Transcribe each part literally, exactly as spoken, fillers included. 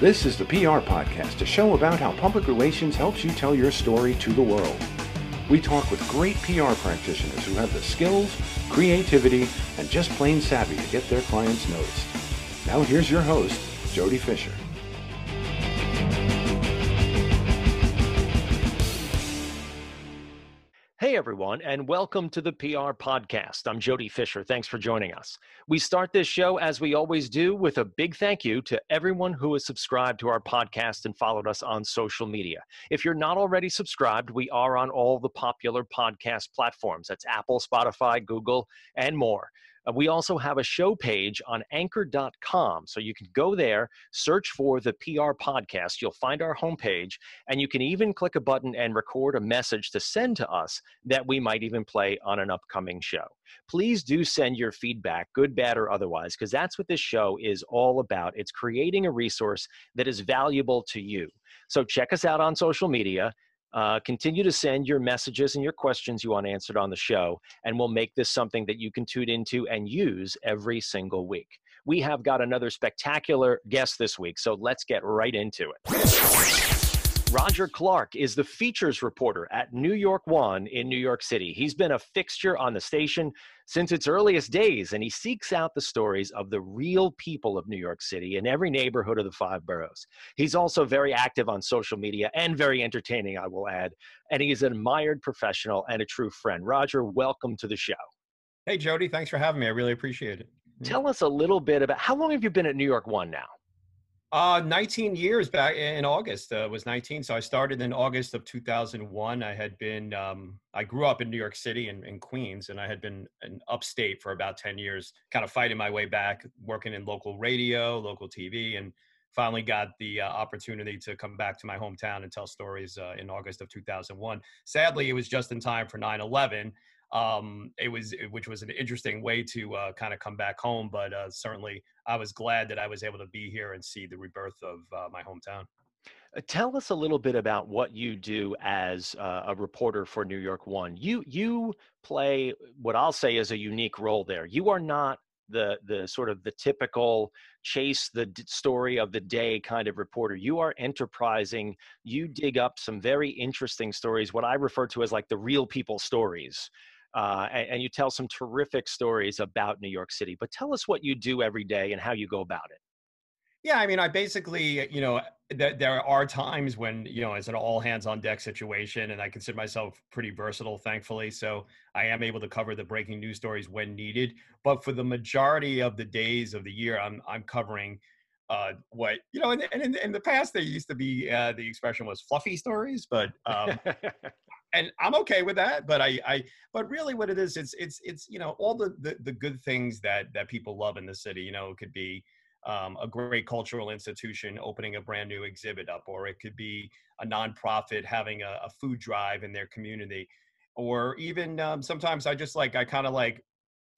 This is the P R Podcast, a show about how public relations helps you tell your story to the world. We talk with great P R practitioners who have the skills, creativity, and just plain savvy to get their clients noticed. Now here's your host, Jody Fisher. Hey everyone, and welcome to the P R Podcast. I'm Jody Fisher. Thanks for joining us. We start this show, as we always do, with a big thank you to everyone who has subscribed to our podcast and followed us on social media. If you're not already subscribed, we are on all the popular podcast platforms. That's Apple, Spotify, Google, and more. We also have a show page on anchor dot com, so you can go there, search for the P R Podcast, you'll find our homepage, and you can even click a button and record a message to send to us that we might even play on an upcoming show. Please do send your feedback, good, bad, or otherwise, because that's what this show is all about. It's creating a resource that is valuable to you. So check us out on social media. Uh, continue to send your messages and your questions you want answered on the show, and we'll make this something that you can tune into and use every single week. We have got another spectacular guest this week, so let's get right into it. Roger Clark is the features reporter at New York One in New York City. He's been a fixture on the station since its earliest days, and he seeks out the stories of the real people of New York City in every neighborhood of the five boroughs. He's also very active on social media and very entertaining, I will add, and he is an admired professional and a true friend. Roger, welcome to the show. Hey, Jody. Thanks for having me. I really appreciate it. Tell us a little bit about, how long have you been at New York One now? Uh, nineteen years back in August, uh, was nineteen. So I started in August of two thousand one. I had been, um, I grew up in New York City and in, in Queens, and I had been in upstate for about ten years, kind of fighting my way back, working in local radio, local T V, and finally got the uh, opportunity to come back to my hometown and tell stories uh, in August of two thousand one. Sadly, it was just in time for nine eleven. Um, it was, which was an interesting way to uh, kind of come back home, but uh, certainly I was glad that I was able to be here and see the rebirth of uh, my hometown. Tell us a little bit about what you do as uh, a reporter for New York One. You you play what I'll say is a unique role there. You are not the the sort of the typical chase the d- story of the day kind of reporter. You are enterprising. You dig up some very interesting stories, what I refer to as like the real people stories. Uh, and, and you tell some terrific stories about New York City. But tell us what you do every day and how you go about it. Yeah, I mean, I basically, you know, th- there are times when, you know, it's an all hands on deck situation, and I consider myself pretty versatile, thankfully. So I am able to cover the breaking news stories when needed. But for the majority of the days of the year, I'm I'm covering uh, what, you know, and, and in, in the past, there used to be uh, the expression was fluffy stories, but um, and I'm okay with that, but I, I, but really what it is, it's, it's, it's, you know, all the, the, the good things that, that people love in the city. You know, it could be um, a great cultural institution opening a brand new exhibit up, or it could be a nonprofit having a, a food drive in their community, or even um, sometimes I just like, I kind of like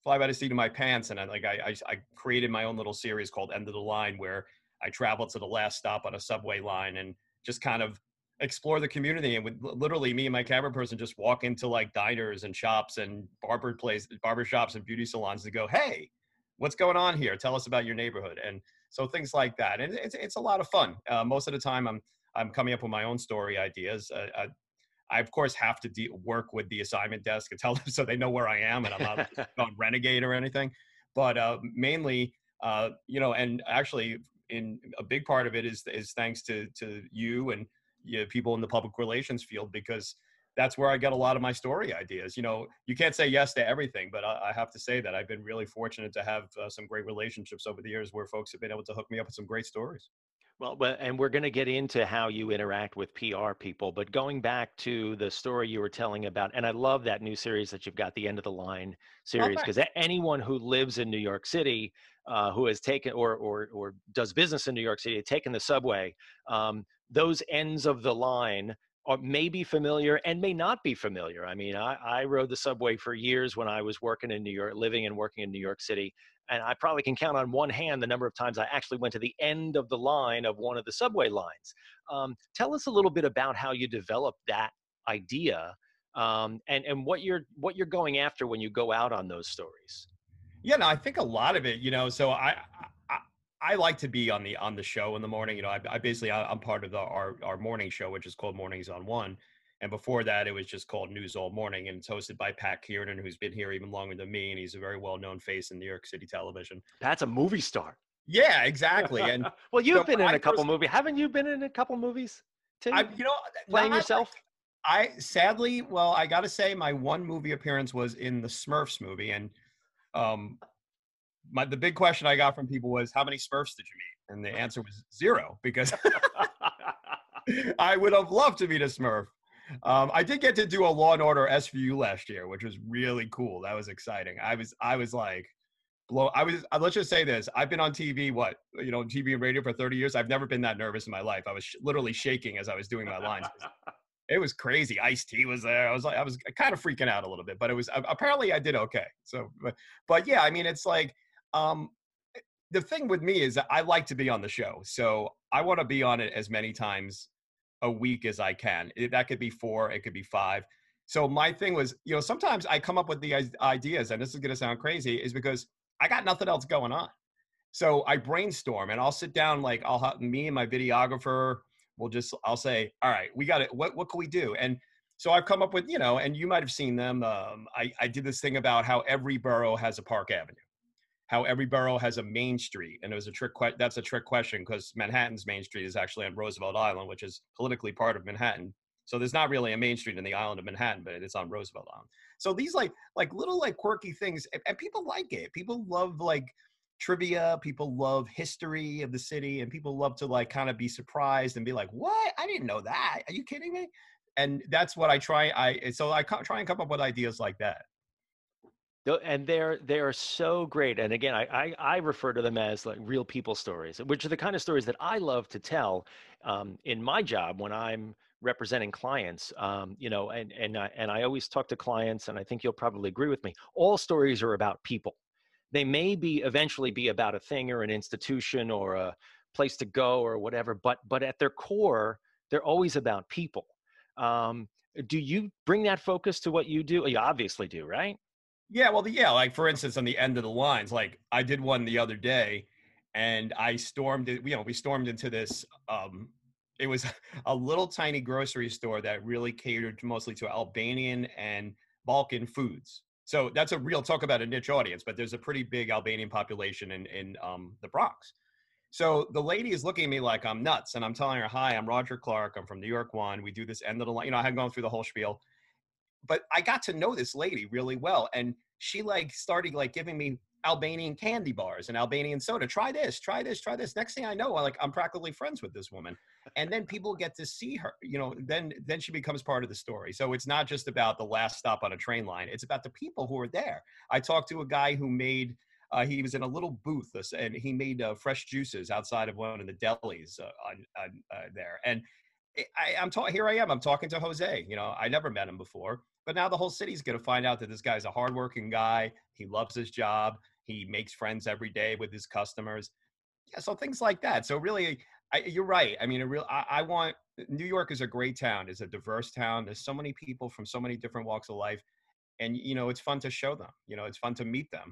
fly by the seat of my pants. And I like, I, I, I created my own little series called End of the Line, where I traveled to the last stop on a subway line and just kind of explore the community, and with literally me and my camera person just walk into like diners and shops and barber place, barber shops and beauty salons to go, hey, what's going on here? Tell us about your neighborhood. And so things like that. And it's it's a lot of fun. Uh, most of the time I'm I'm coming up with my own story ideas. Uh, I, I of course have to de- work with the assignment desk and tell them so they know where I am and I'm not on renegade or anything. But uh, mainly, uh, you know, and actually in a big part of it is is thanks to to you and you know, people in the public relations field, because that's where I get a lot of my story ideas. You know, you can't say yes to everything, but I, I have to say that I've been really fortunate to have uh, some great relationships over the years where folks have been able to hook me up with some great stories. Well, and we're going to get into how you interact with P R people, but going back to the story you were telling about, and I love that new series that you've got, the End of the Line series, because okay. anyone who lives in New York City, uh, who has taken or, or or does business in New York City, taken the subway, um, those ends of the line are, may be familiar and may not be familiar. I mean, I, I rode the subway for years when I was working in New York, living and working in New York City. And I probably can count on one hand the number of times I actually went to the end of the line of one of the subway lines. Um, tell us a little bit about how you developed that idea um, and, and what you're what you're going after when you go out on those stories. Yeah, no, I think a lot of it, you know, so I, I I like to be on the on the show in the morning. You know, I, I basically I, I'm part of the, our our morning show, which is called Mornings on One, and before that, it was just called News All Morning, and it's hosted by Pat Kiernan, who's been here even longer than me, and he's a very well known face in New York City television. Pat's a movie star. Yeah, exactly. And well, you've so been in I a couple first, movies, haven't you? Been in a couple movies too? I, you know, playing not, yourself. I sadly, well, I got to say, my one movie appearance was in the Smurfs movie, and um. My, the big question I got from people was, how many Smurfs did you meet? And the answer was zero, because I would have loved to meet a Smurf. Um, I did get to do a Law and Order S V U last year, which was really cool. That was exciting. I was, I was like, blow. I was, let's just say this. I've been on T V, what, you know, T V and radio for thirty years. I've never been that nervous in my life. I was sh- literally shaking as I was doing my lines. It was crazy. Ice-T was there. I was like, I was kind of freaking out a little bit, but it was, apparently I did okay. So, but, but yeah, I mean, it's like, Um, the thing with me is that I like to be on the show. So I want to be on it as many times a week as I can. It, that could be four, it could be five. So my thing was, you know, sometimes I come up with the ideas, and this is going to sound crazy, is because I got nothing else going on. So I brainstorm, and I'll sit down, like I'll have me and my videographer will just, I'll say, all right, we got it. What, what can we do? And so I've come up with, you know, and you might've seen them. Um, I, I did this thing about how every borough has a Park Avenue. How every borough has a main street. And it was a trick, que- that's a trick question, because Manhattan's main street is actually on Roosevelt Island, which is politically part of Manhattan. So there's not really a main street in the island of Manhattan, but it's on Roosevelt Island. So these like like little like quirky things, and people like it. People love like trivia, people love history of the city, and people love to like kind of be surprised and be like, what? I didn't know that. Are you kidding me? And that's what I try, I so I co- try and come up with ideas like that. And they're they're so great. And again, I, I, I refer to them as like real people stories, which are the kind of stories that I love to tell um, in my job when I'm representing clients. Um, you know, and and I, and I always talk to clients, and I think you'll probably agree with me. All stories are about people. They may be eventually be about a thing or an institution or a place to go or whatever, but but at their core, they're always about people. Um, do you bring that focus to what you do? You obviously do, right? Yeah, well, the, yeah, like for instance, on the end of the lines, like I did one the other day, and I stormed, you know, we stormed into this, um, it was a little tiny grocery store that really catered mostly to Albanian and Balkan foods. So that's a real, talk about a niche audience, but there's a pretty big Albanian population in, in um, the Bronx. So the lady is looking at me like I'm nuts, and I'm telling her, hi, I'm Roger Clark, I'm from New York One, we do this end of the line, you know, I had gone through the whole spiel. But I got to know this lady really well, and she like started like giving me Albanian candy bars and Albanian soda. Try this, try this, try this. Next thing I know, I like I'm practically friends with this woman, and then people get to see her. You know, then then she becomes part of the story. So it's not just about the last stop on a train line; it's about the people who are there. I talked to a guy who made uh, he was in a little booth, and he made uh, fresh juices outside of one of the delis uh, on, on, uh, there, and. I, I'm ta- here I am, I'm talking to Jose, you know, I never met him before, but now the whole city's going to find out that this guy's a hardworking guy. He loves his job. He makes friends every day with his customers. Yeah. So things like that. So really, I, you're right. I mean, a real, I, I want, New York is a great town. It's a diverse town. There's so many people from so many different walks of life, and, you know, it's fun to show them, you know, it's fun to meet them.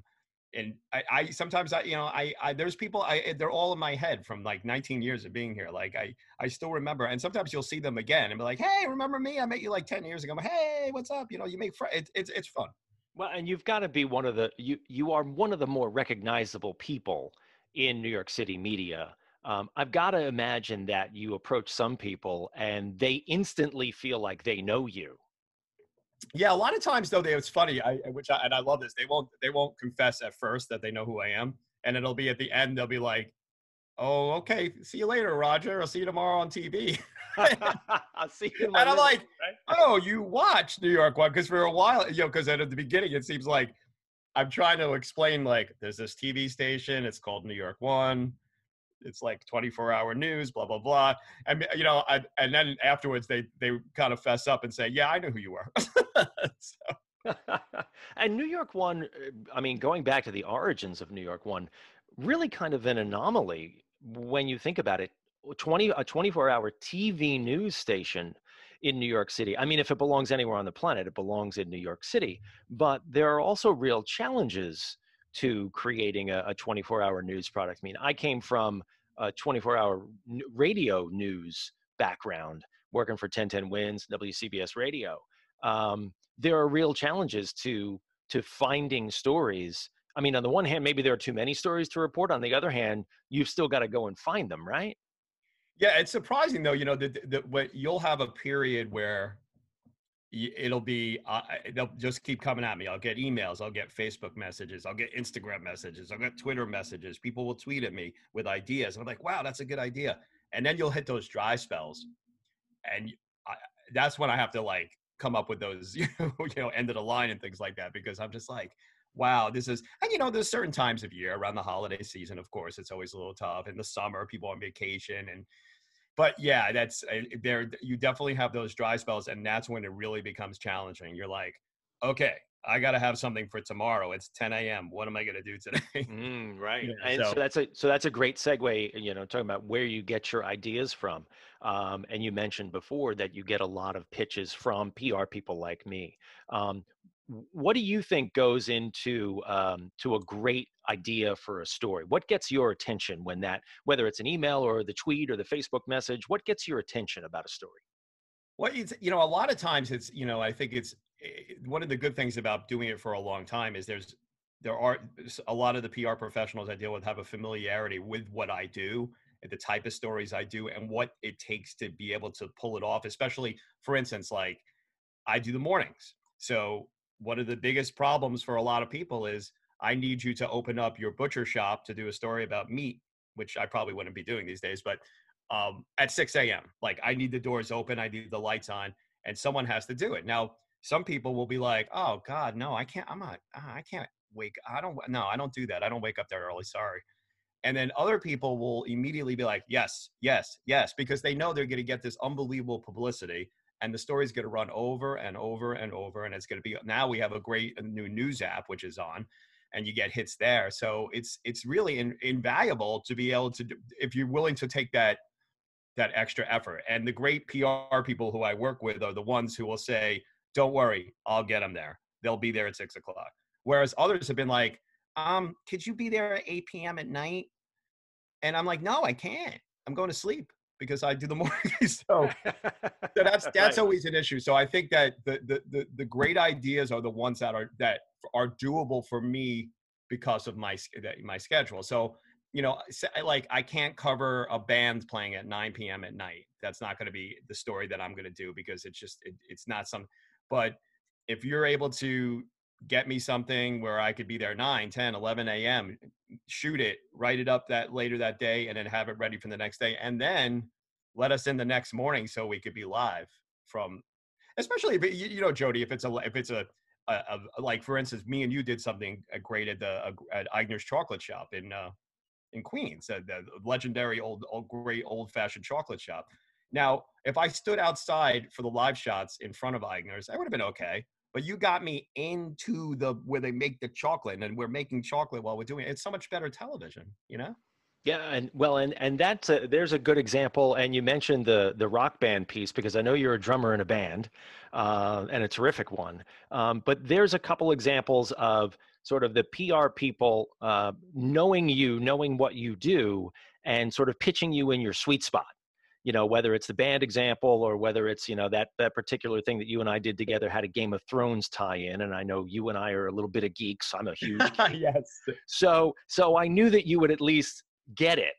And I, I sometimes I, you know, I, I there's people I they're all in my head from like nineteen years of being here. Like I, I still remember. And sometimes you'll see them again and be like, hey, remember me? I met you like ten years ago. I'm like, hey, what's up? You know, you make friends. It, it's it's fun. Well, and you've got to be one of the you you are one of the more recognizable people in New York City media. Um, I've got to imagine that you approach some people and they instantly feel like they know you. Yeah, a lot of times though, they, it's funny. I which I, and I love this. They won't they won't confess at first that they know who I am, and it'll be at the end they'll be like, "Oh, okay, see you later, Roger. I'll see you tomorrow on T V." I'll see you. And I'm like, right? "Oh, you watch New York One?" Because for a while, you know, because at the beginning it seems like I'm trying to explain like there's this T V station. It's called New York One. It's like twenty-four hour news, blah, blah, blah. And, you know, I, and then afterwards they, they kind of fess up and say, yeah, I know who you were. So. And New York One, I mean, going back to the origins of New York One, really kind of an anomaly when you think about it, twenty, a twenty-four hour T V news station in New York City. I mean, if it belongs anywhere on the planet, it belongs in New York City, but there are also real challenges to creating a, a twenty-four hour news product. I mean, I came from a twenty-four hour radio news background, working for ten ten Wins, W C B S Radio. Um, there are real challenges to to finding stories. I mean, on the one hand, maybe there are too many stories to report. On the other hand, you've still got to go and find them, right? Yeah, it's surprising though. You know, that that what you'll have a period where it'll be uh, they'll just keep coming at me. I'll get emails, I'll get Facebook messages, I'll get Instagram messages, I'll get Twitter messages. People will tweet at me with ideas, and I'm like, "Wow, that's a good idea." And then you'll hit those dry spells, and I, that's when I have to like come up with those, you know, you know, end of the line and things like that, because I'm just like, wow, this is, and you know, there's certain times of year around the holiday season, of course, it's always a little tough. In the summer, people on vacation. And, but yeah, that's there. You definitely have those dry spells, and that's when it really becomes challenging. You're like, okay, I got to have something for tomorrow. It's ten a m What am I going to do today? Mm, right. Yeah, and so. so that's a, so that's a great segue, you know, talking about where you get your ideas from. Um, and you mentioned before that you get a lot of pitches from P R people like me. Um, What do you think goes into um, to a great idea for a story? What gets your attention when that, whether it's an email or the tweet or the Facebook message, what gets your attention about a story? Well, it's, you know, a lot of times it's, you know, I think it's it, one of the good things about doing it for a long time is there's, there are a lot of the P R professionals I deal with have a familiarity with what I do, the type of stories I do, and what it takes to be able to pull it off. Especially, for instance, like I do the mornings. So one of the biggest problems for a lot of people is I need you to open up your butcher shop to do a story about meat, which I probably wouldn't be doing these days, but um, at six a m, like I need the doors open, I need the lights on, and someone has to do it. Now, some people will be like, oh God, no, I can't, I'm not, I can't wake. I don't, no, I don't do that. I don't wake up that early. Sorry. And then other people will immediately be like, yes, yes, yes, because they know they're going to get this unbelievable publicity. And the story's going to run over and over and over. And it's going to be, now we have a great new news app, which is on, and you get hits there. So it's, it's really in, invaluable to be able to, if you're willing to take that, that extra effort. And the great P R people who I work with are the ones who will say, don't worry, I'll get them there. They'll be there at six o'clock. Whereas others have been like, um, could you be there at eight p m at night? And I'm like, no, I can't. I'm going to sleep, because I do the morning. So, so that's, that's right. Always an issue. So I think that the, the, the, the great ideas are the ones that are, that are doable for me because of my, my schedule. So, you know, like I can't cover a band playing at nine p m at night. That's not going to be the story that I'm going to do, because it's just, it, it's not some, but if you're able to get me something where I could be there nine, ten, eleven a m, shoot it, write it up that later that day, and then have it ready for the next day. And then let us in the next morning so we could be live from, especially, if, you know, Jody, if it's a, if it's a, a, a, like, for instance, me and you did something great at the, at Eigner's Chocolate Shop in, uh, in Queens, uh, the legendary old, old, great old fashioned chocolate shop. Now, if I stood outside for the live shots in front of Eigner's, I would have been okay. But you got me into the, where they make the chocolate, and we're making chocolate while we're doing it. It's so much better television, you know? Yeah. And well, and, and that's a, there's a good example. And you mentioned the, the rock band piece, because I know you're a drummer in a band, uh, and a terrific one. Um, but there's a couple examples of sort of the P R people, uh, knowing you, knowing what you do, and sort of pitching you in your sweet spot. You know, whether it's the band example or whether it's, you know, that, that particular thing that you and I did together had a Game of Thrones tie-in. And I know you and I are a little bit of geeks. I'm a huge geek. Yes. So, so I knew that you would at least get it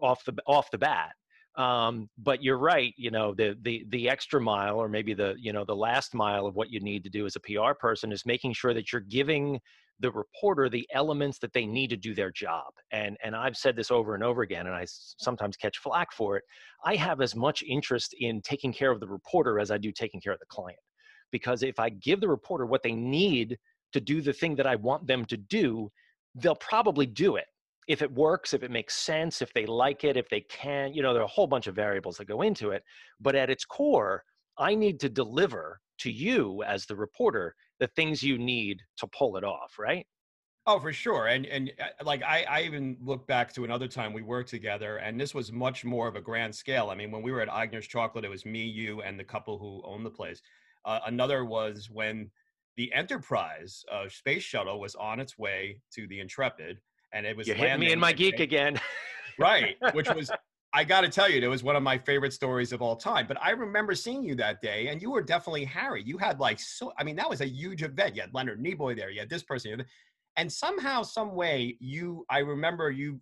off the, off the bat. Um, but you're right. You know, the, the, the extra mile, or maybe the, you know, the last mile of what you need to do as a P R person is making sure that you're giving the reporter the elements that they need to do their job. And, and I've said this over and over again, and I sometimes catch flack for it. I have as much interest in taking care of the reporter as I do taking care of the client. Because if I give the reporter what they need to do the thing that I want them to do, they'll probably do it. If it works, if it makes sense, if they like it, if they can, you know, there are a whole bunch of variables that go into it. But at its core, I need to deliver to you as the reporter the things you need to pull it off, right? Oh, for sure. And and like I, I even look back to another time we worked together, and this was much more of a grand scale. I mean, when we were at Eigner's Chocolate, it was me, you, and the couple who owned the place. Uh, another was when the Enterprise uh, space shuttle was on its way to the Intrepid, and it was you hit me in my geek again. Right, which was, I got to tell you, it was one of my favorite stories of all time. But I remember seeing you that day, and you were definitely Harry. You had like, so, I mean, that was a huge event. You had Leonard Nimoy there, you had this person, you had, and somehow, some way, you, I remember you,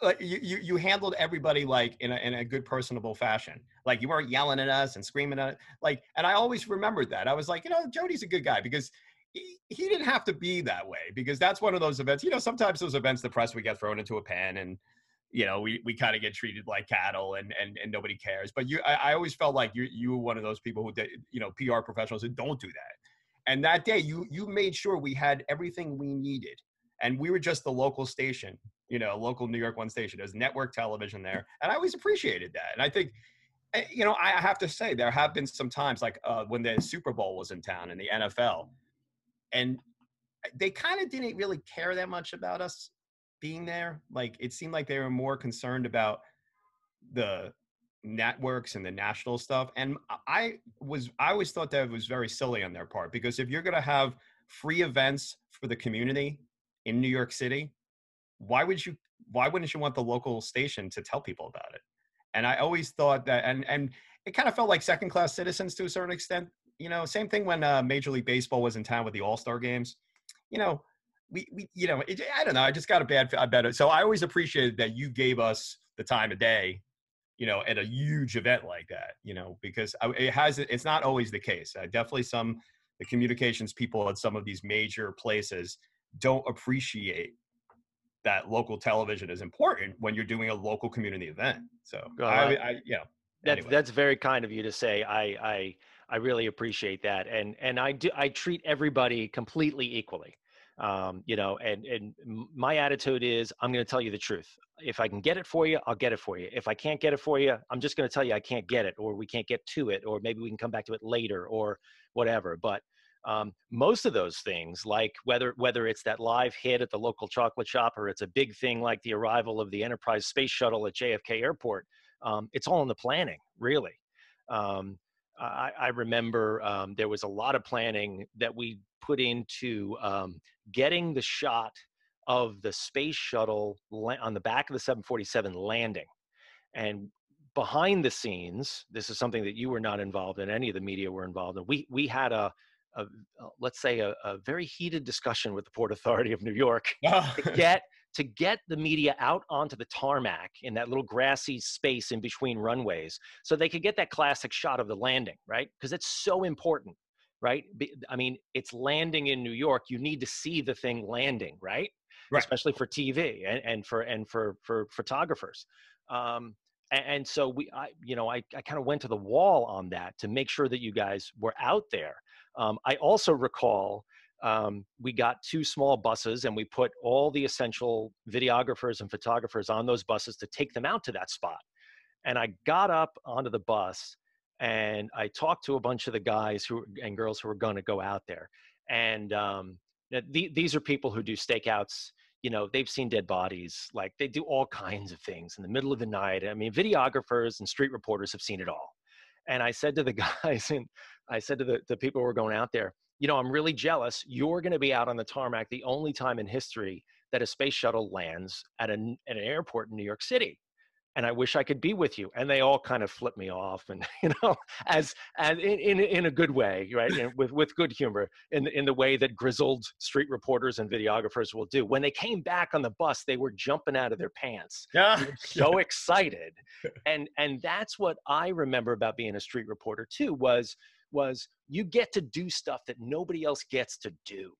like you, you, you handled everybody like in a, in a good personable fashion. Like you weren't yelling at us and screaming at us. Like, and I always remembered that. I was like, you know, Jody's a good guy, because he, he didn't have to be that way, because that's one of those events, you know, sometimes those events, the press, we get thrown into a pen, and, you know, we, we kind of get treated like cattle, and, and, and nobody cares. But you, I, I always felt like you, you were one of those people who, did, you know, P R professionals who don't do that. And that day you, you made sure we had everything we needed, and we were just the local station, you know, local New York One station. There's network television there. And I always appreciated that. And I think, you know, I have to say there have been some times, like uh, when the Super Bowl was in town in the N F L, and they kind of didn't really care that much about us being there. Like, it seemed like they were more concerned about the networks and the national stuff. And I was, I always thought that it was very silly on their part, because if you're going to have free events for the community in New York City, why would you, why wouldn't you want the local station to tell people about it? And I always thought that, and, and it kind of felt like second class citizens to a certain extent, you know, same thing when uh, Major League Baseball was in town with the All-Star games, you know, we, we you know, it, I don't know, I just got a bad, I bet it. So I always appreciated that you gave us the time of day, you know, at a huge event like that, you know, because it has, it's not always the case. Uh, definitely some, the communications people at some of these major places don't appreciate that local television is important when you're doing a local community event. So uh, I, I, yeah, that's, anyway. That's very kind of you to say. I, I, I really appreciate that. And, and I do, I treat everybody completely equally. Um, you know, and, and my attitude is, I'm going to tell you the truth. If I can get it for you, I'll get it for you. If I can't get it for you, I'm just going to tell you, I can't get it, or we can't get to it, or maybe we can come back to it later, or whatever. But Um, most of those things, like whether whether it's that live hit at the local chocolate shop, or it's a big thing like the arrival of the Enterprise space shuttle at J F K Airport, um, it's all in the planning, really. Um, I, I remember um, there was a lot of planning that we put into um, getting the shot of the space shuttle la- on the back of the seven forty-seven landing. And behind the scenes, this is something that you were not involved in, any of the media were involved in. We, we had a A, let's say a, a very heated discussion with the Port Authority of New York to get to get the media out onto the tarmac in that little grassy space in between runways, so they could get that classic shot of the landing, right? Because it's so important, right? I mean, it's landing in New York. You need to see the thing landing, right? Right. Especially for T V and, and for and for for photographers. Um, and, and so we, I, you know, I I kind of went to the wall on that to make sure that you guys were out there. Um, I also recall um, we got two small buses, and we put all the essential videographers and photographers on those buses to take them out to that spot. And I got up onto the bus, and I talked to a bunch of the guys who and girls who were going to go out there. And um, th- these are people who do stakeouts. You know, they've seen dead bodies. Like, they do all kinds of things in the middle of the night. I mean, videographers and street reporters have seen it all. And I said to the guys, and I said to the, the people who were going out there, you know, I'm really jealous. You're going to be out on the tarmac the only time in history that a space shuttle lands at an, at an airport in New York City. And I wish I could be with you. And they all kind of flipped me off, and, you know, as, as in, in, in a good way, right? And with, with good humor, in the, in the way that grizzled street reporters and videographers will do. When they came back on the bus, they were jumping out of their pants. Yeah. They were so excited. And, and that's what I remember about being a street reporter too, was, was you get to do stuff that nobody else gets to do.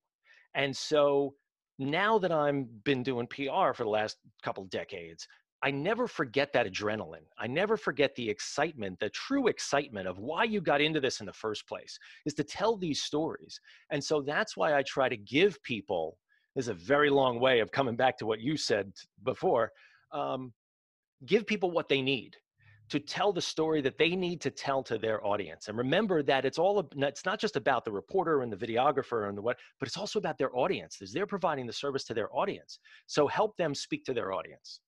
And so now that I'm been doing P R for the last couple of decades, I never forget that adrenaline. I never forget the excitement, the true excitement of why you got into this in the first place, is to tell these stories. And so that's why I try to give people, this is a very long way of coming back to what you said before, um, give people what they need to tell the story that they need to tell to their audience. And remember that it's all, it's not just about the reporter and the videographer and the what, but it's also about their audience. They're providing the service to their audience. So help them speak to their audience.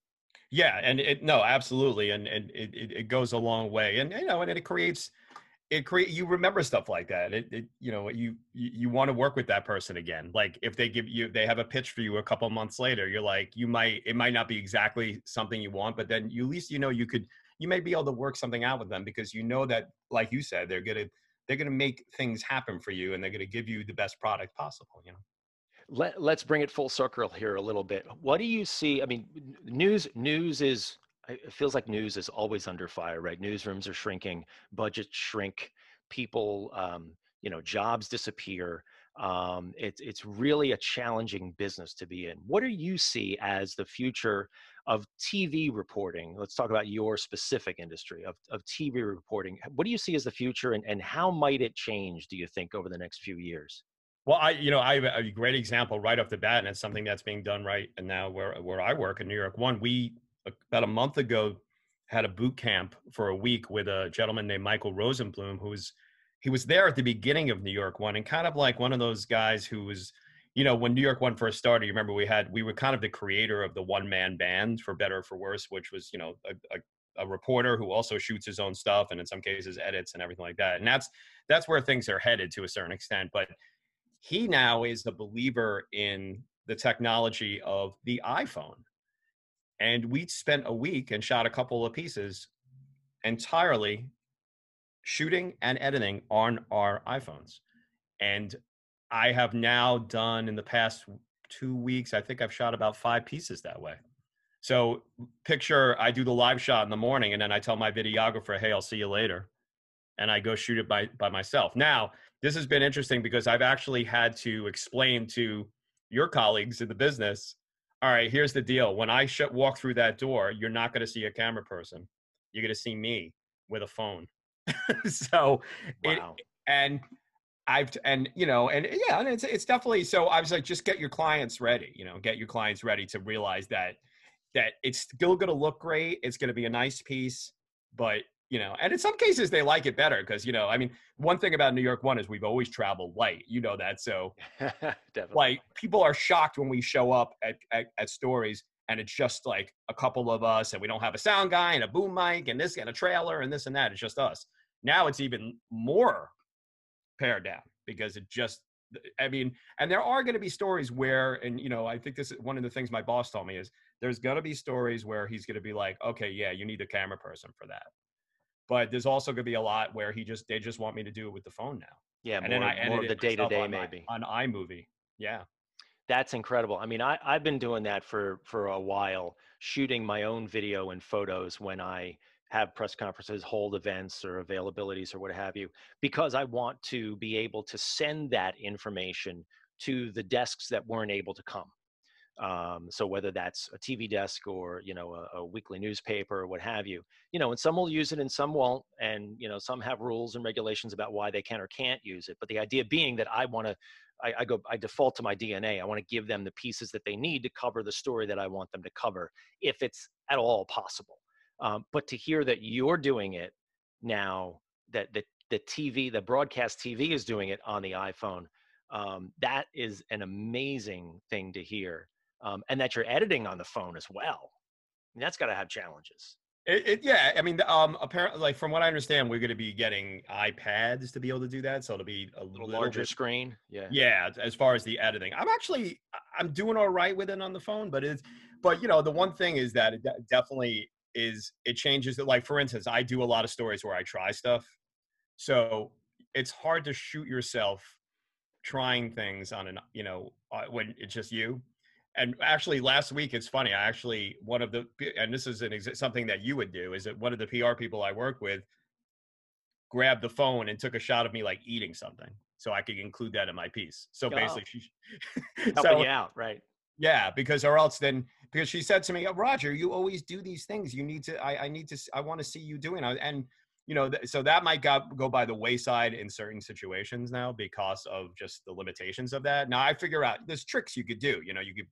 Yeah, and it, no, absolutely, and and it, it goes a long way, and you know, and it creates, it create you remember stuff like that. It, it you know you you, you want to work with that person again. Like if they give you, they have a pitch for you a couple months later, you're like, you might, it might not be exactly something you want, but then you at least, you know, you could, you may be able to work something out with them because you know that, like you said, they're gonna they're gonna make things happen for you and they're gonna give you the best product possible. You know. Let, let's bring it full circle here a little bit. What do you see? I mean, news news is, it feels like news is always under fire, right? Newsrooms are shrinking, budgets shrink, people, um, you know, jobs disappear. Um, it, it's really a challenging business to be in. What do you see as the future of T V reporting? Let's talk about your specific industry of, of T V reporting. What do you see as the future, and, and how might it change, do you think, over the next few years? Well, I, you know, I have a great example right off the bat, and it's something that's being done right now where, where I work in New York One. We, about a month ago, had a boot camp for a week with a gentleman named Michael Rosenblum, who was, he was there at the beginning of New York One, and kind of like one of those guys who was, you know, when New York One first started, you remember we had, we were kind of the creator of the one-man band, for better or for worse, which was, you know, a, a a reporter who also shoots his own stuff and in some cases edits and everything like that. And that's, that's where things are headed to a certain extent. But he now is a believer in the technology of the iPhone. And we spent a week and shot a couple of pieces entirely shooting and editing on our iPhones. And I have now done in the past two weeks, I think I've shot about five pieces that way. So picture, I do the live shot in the morning and then I tell my videographer, hey, I'll see you later. And I go shoot it by, by myself. Now, this has been interesting because I've actually had to explain to your colleagues in the business, all right, here's the deal. When I sh- walk through that door, you're not going to see a camera person. You're going to see me with a phone. So, wow. it, and I've, and you know, and yeah, and it's, it's definitely, so I was like, just get your clients ready, you know, get your clients ready to realize that, that it's still going to look great. It's going to be a nice piece, but you know, and in some cases they like it better because, you know, I mean, one thing about New York One is we've always traveled light, you know that. So like people are shocked when we show up at, at, at stories and it's just like a couple of us and we don't have a sound guy and a boom mic and this and a trailer and this and that. It's just us. Now it's even more pared down because it just, I mean, and there are going to be stories where, and you know, I think this is one of the things my boss told me is there's going to be stories where he's going to be like, okay, yeah, you need a camera person for that. But there's also going to be a lot where he just, they just want me to do it with the phone now. Yeah, and more, then I more of the day-to-day maybe. On iMovie, yeah. That's incredible. I mean, I, I've been doing that for, for a while, shooting my own video and photos when I have press conferences, hold events or availabilities or what have you, because I want to be able to send that information to the desks that weren't able to come. Um, so whether that's a T V desk or, you know, a, a weekly newspaper or what have you, you know, and some will use it and some won't. And, you know, some have rules and regulations about why they can or can't use it. But the idea being that I want to, I, I go, I default to my D N A. I want to give them the pieces that they need to cover the story that I want them to cover, if it's at all possible. Um, but to hear that you're doing it now, that the, the T V, the broadcast T V is doing it on the iPhone. Um, that is an amazing thing to hear. Um, and that you're editing on the phone as well. I mean, that's got to have challenges. It, it, yeah, I mean, um, apparently, like from what I understand, we're going to be getting iPads to be able to do that. So it'll be a little larger bit, screen. Yeah, yeah. As far as the editing, I'm actually I'm doing all right with it on the phone, but it's but you know the one thing is that it definitely is it changes it. Like for instance, I do a lot of stories where I try stuff, so it's hard to shoot yourself trying things on an you know when it's just you. And actually last week, it's funny, I actually, one of the, and this is an ex- something that you would do, is that one of the P R people I work with grabbed the phone and took a shot of me like eating something so I could include that in my piece. So oh. basically, she, helping so, you out, right? Yeah, because or else then, because she said to me, oh, Roger, you always do these things. You need to, I, I need to, I want to see you doing it. And, you know, th- so that might go, go by the wayside in certain situations now because of just the limitations of that. Now I figure out there's tricks you could do, you know, you could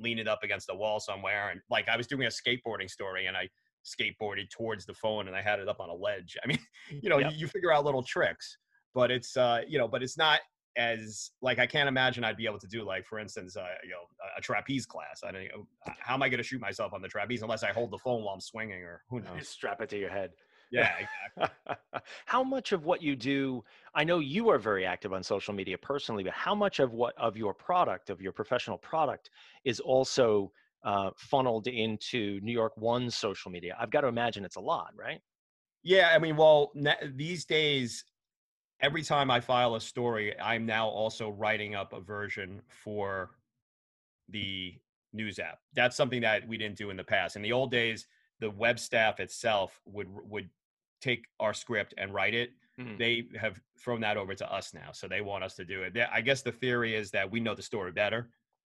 lean it up against the wall somewhere. And like I was doing a skateboarding story and I skateboarded towards the phone and I had it up on a ledge. I mean, you know, yep. you, you figure out little tricks, but it's, uh, you know, but it's not as like, I can't imagine I'd be able to do like, for instance, uh, you know, a trapeze class. I don't know. How am I going to shoot myself on the trapeze unless I hold the phone while I'm swinging or who knows? Strap it to your head. Yeah, exactly. How much of what you do, I know you are very active on social media personally, but how much of what of your product, of your professional product, is also uh, funneled into New York One's social media? I've got to imagine it's a lot, right? Yeah, I mean, well, these days, every time I file a story, I'm now also writing up a version for the news app. That's something that we didn't do in the past. In the old days, the web staff itself would would take our script and write it. Mm-hmm. They have thrown that over to us now, so they want us to do it. I guess the theory is that we know the story better.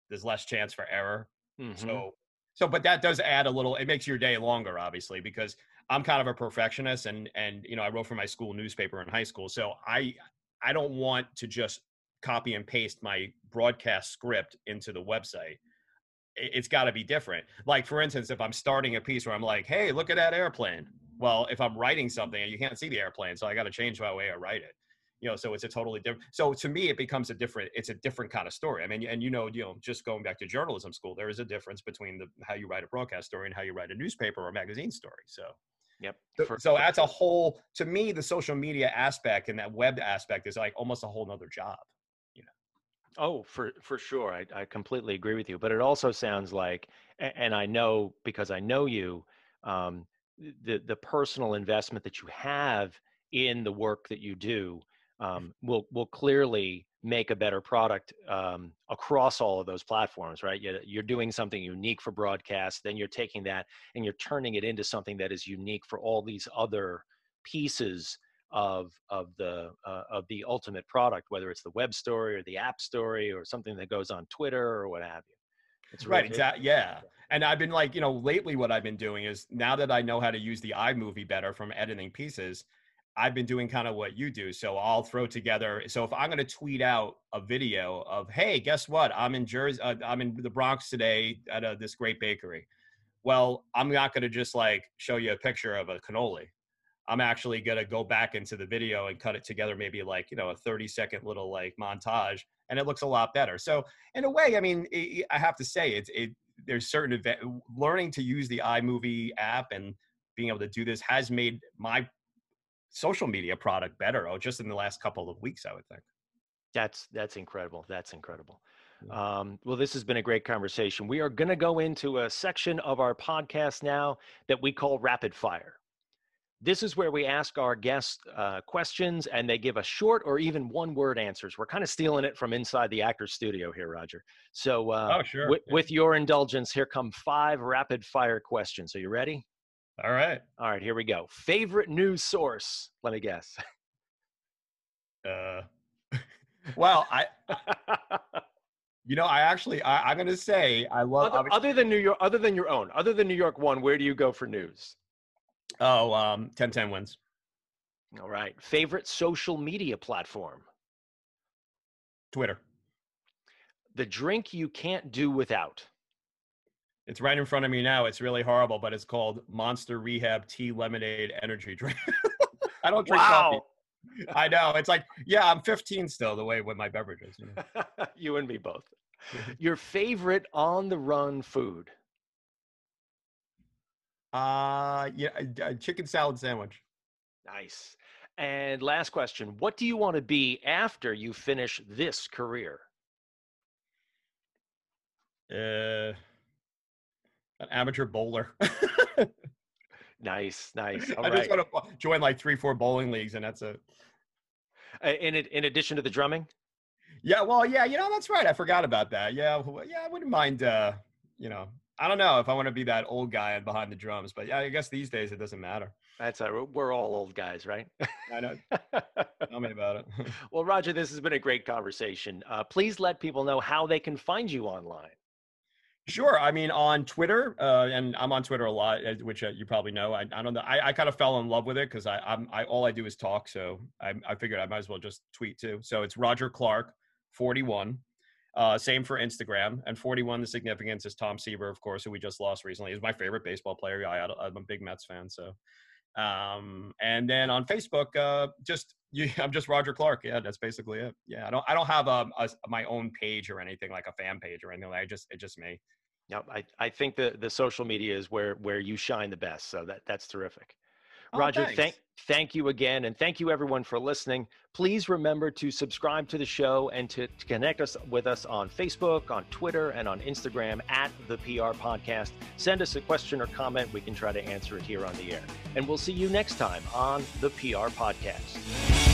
There's less chance for error. Mm-hmm. So, so, but that does add a little. It makes your day longer, obviously, because I'm kind of a perfectionist, and and you know I wrote for my school newspaper in high school, so I I don't want to just copy and paste my broadcast script into the website. It's got to be different. Like, for instance, if I'm starting a piece where I'm like, hey, look at that airplane. Well, if I'm writing something, you can't see the airplane, so I got to change my way I write it. You know, so it's a totally different. So to me, it becomes a different, it's a different kind of story. I mean, and you know, you know, just going back to journalism school, there is a difference between the how you write a broadcast story and how you write a newspaper or magazine story. So, yep. For, so for that's sure. a whole, to me, the social media aspect and that web aspect is like almost a whole nother job. Oh, for, for sure. I, I completely agree with you. But it also sounds like, and I know because I know you, um, the, the personal investment that you have in the work that you do um, will, will clearly make a better product um, across all of those platforms, right? You're doing something unique for broadcast, then you're taking that and you're turning it into something that is unique for all these other pieces of of the uh, of the ultimate product, whether it's the web story or the app story or something that goes on Twitter or what have you. It's really right, exactly. Yeah, and I've been like, you know, lately what I've been doing is now that I know how to use the iMovie better from editing pieces, I've been doing kind of what you do. So I'll throw together. So if I'm going to tweet out a video of, hey, guess what? I'm in Jersey. Uh, I'm in the Bronx today at uh, this great bakery. Well, I'm not going to just like show you a picture of a cannoli. I'm actually going to go back into the video and cut it together, maybe like, you know, a thirty second little like montage, and it looks a lot better. So in a way, I mean, it, I have to say it's, it, there's certain event, learning to use the iMovie app and being able to do this has made my social media product better. Oh, just in the last couple of weeks, I would think. That's, that's incredible. That's incredible. Um, well, this has been a great conversation. We are going to go into a section of our podcast now that we call Rapid Fire. This is where we ask our guests uh, questions and they give us short or even one word answers. We're kind of stealing it from inside the Actor's Studio here, Roger. So uh, oh, sure. with, yeah. with your indulgence, here come five rapid fire questions. Are you ready? All right. All right, here we go. Favorite news source? Let me guess. Uh, well, I, you know, I actually, I, I'm going to say I love. Other, other than New York, other than your own, other than New York One, where do you go for news? Oh, um, ten ten wins. All right. Favorite social media platform? Twitter. The drink you can't do without? It's right in front of me now. It's really horrible, but it's called Monster Rehab Tea Lemonade Energy Drink. I don't drink wow. coffee. I know. It's like, yeah, I'm fifteen still, the way with my beverages. You know? You and me both. Your favorite on-the-run food? Uh, yeah, a chicken salad sandwich. Nice. And last question, what do you want to be after you finish this career? Uh, an amateur bowler. Nice, nice. All I right. just want to join like three, four bowling leagues and that's a... In, in addition to the drumming? Yeah, well, yeah, you know, that's right. I forgot about that. Yeah, yeah, I wouldn't mind, uh, you know, I don't know if I want to be that old guy behind the drums, but yeah, I guess these days it doesn't matter. That's all right. We're all old guys, right? I know. Tell me about it. Well, Roger, this has been a great conversation. Uh, please let people know how they can find you online. Sure. I mean, on Twitter, uh, and I'm on Twitter a lot, which uh, you probably know. I, I don't know. I, I kind of fell in love with it because I, I'm, I all I do is talk, so I, I figured I might as well just tweet too. So it's Roger Clark, forty-one. Uh, same for Instagram. And forty-one, the significance is Tom Seaver, of course, who we just lost recently. He's my favorite baseball player. I, I'm a big Mets fan. So, um, and then on Facebook, uh, just you, I'm just Roger Clark. Yeah, that's basically it. Yeah, I don't I don't have a, a, my own page or anything like a fan page or anything. Like I just it's just me. Yep, I I think the the social media is where where you shine the best. So that that's terrific. Oh, Roger, thanks. thank thank you again, and thank you everyone for listening. Please remember to subscribe to the show and to, to connect us with us on Facebook, on Twitter, and on Instagram at The P R Podcast. Send us a question or comment. We can try to answer it here on the air. And we'll see you next time on The P R Podcast.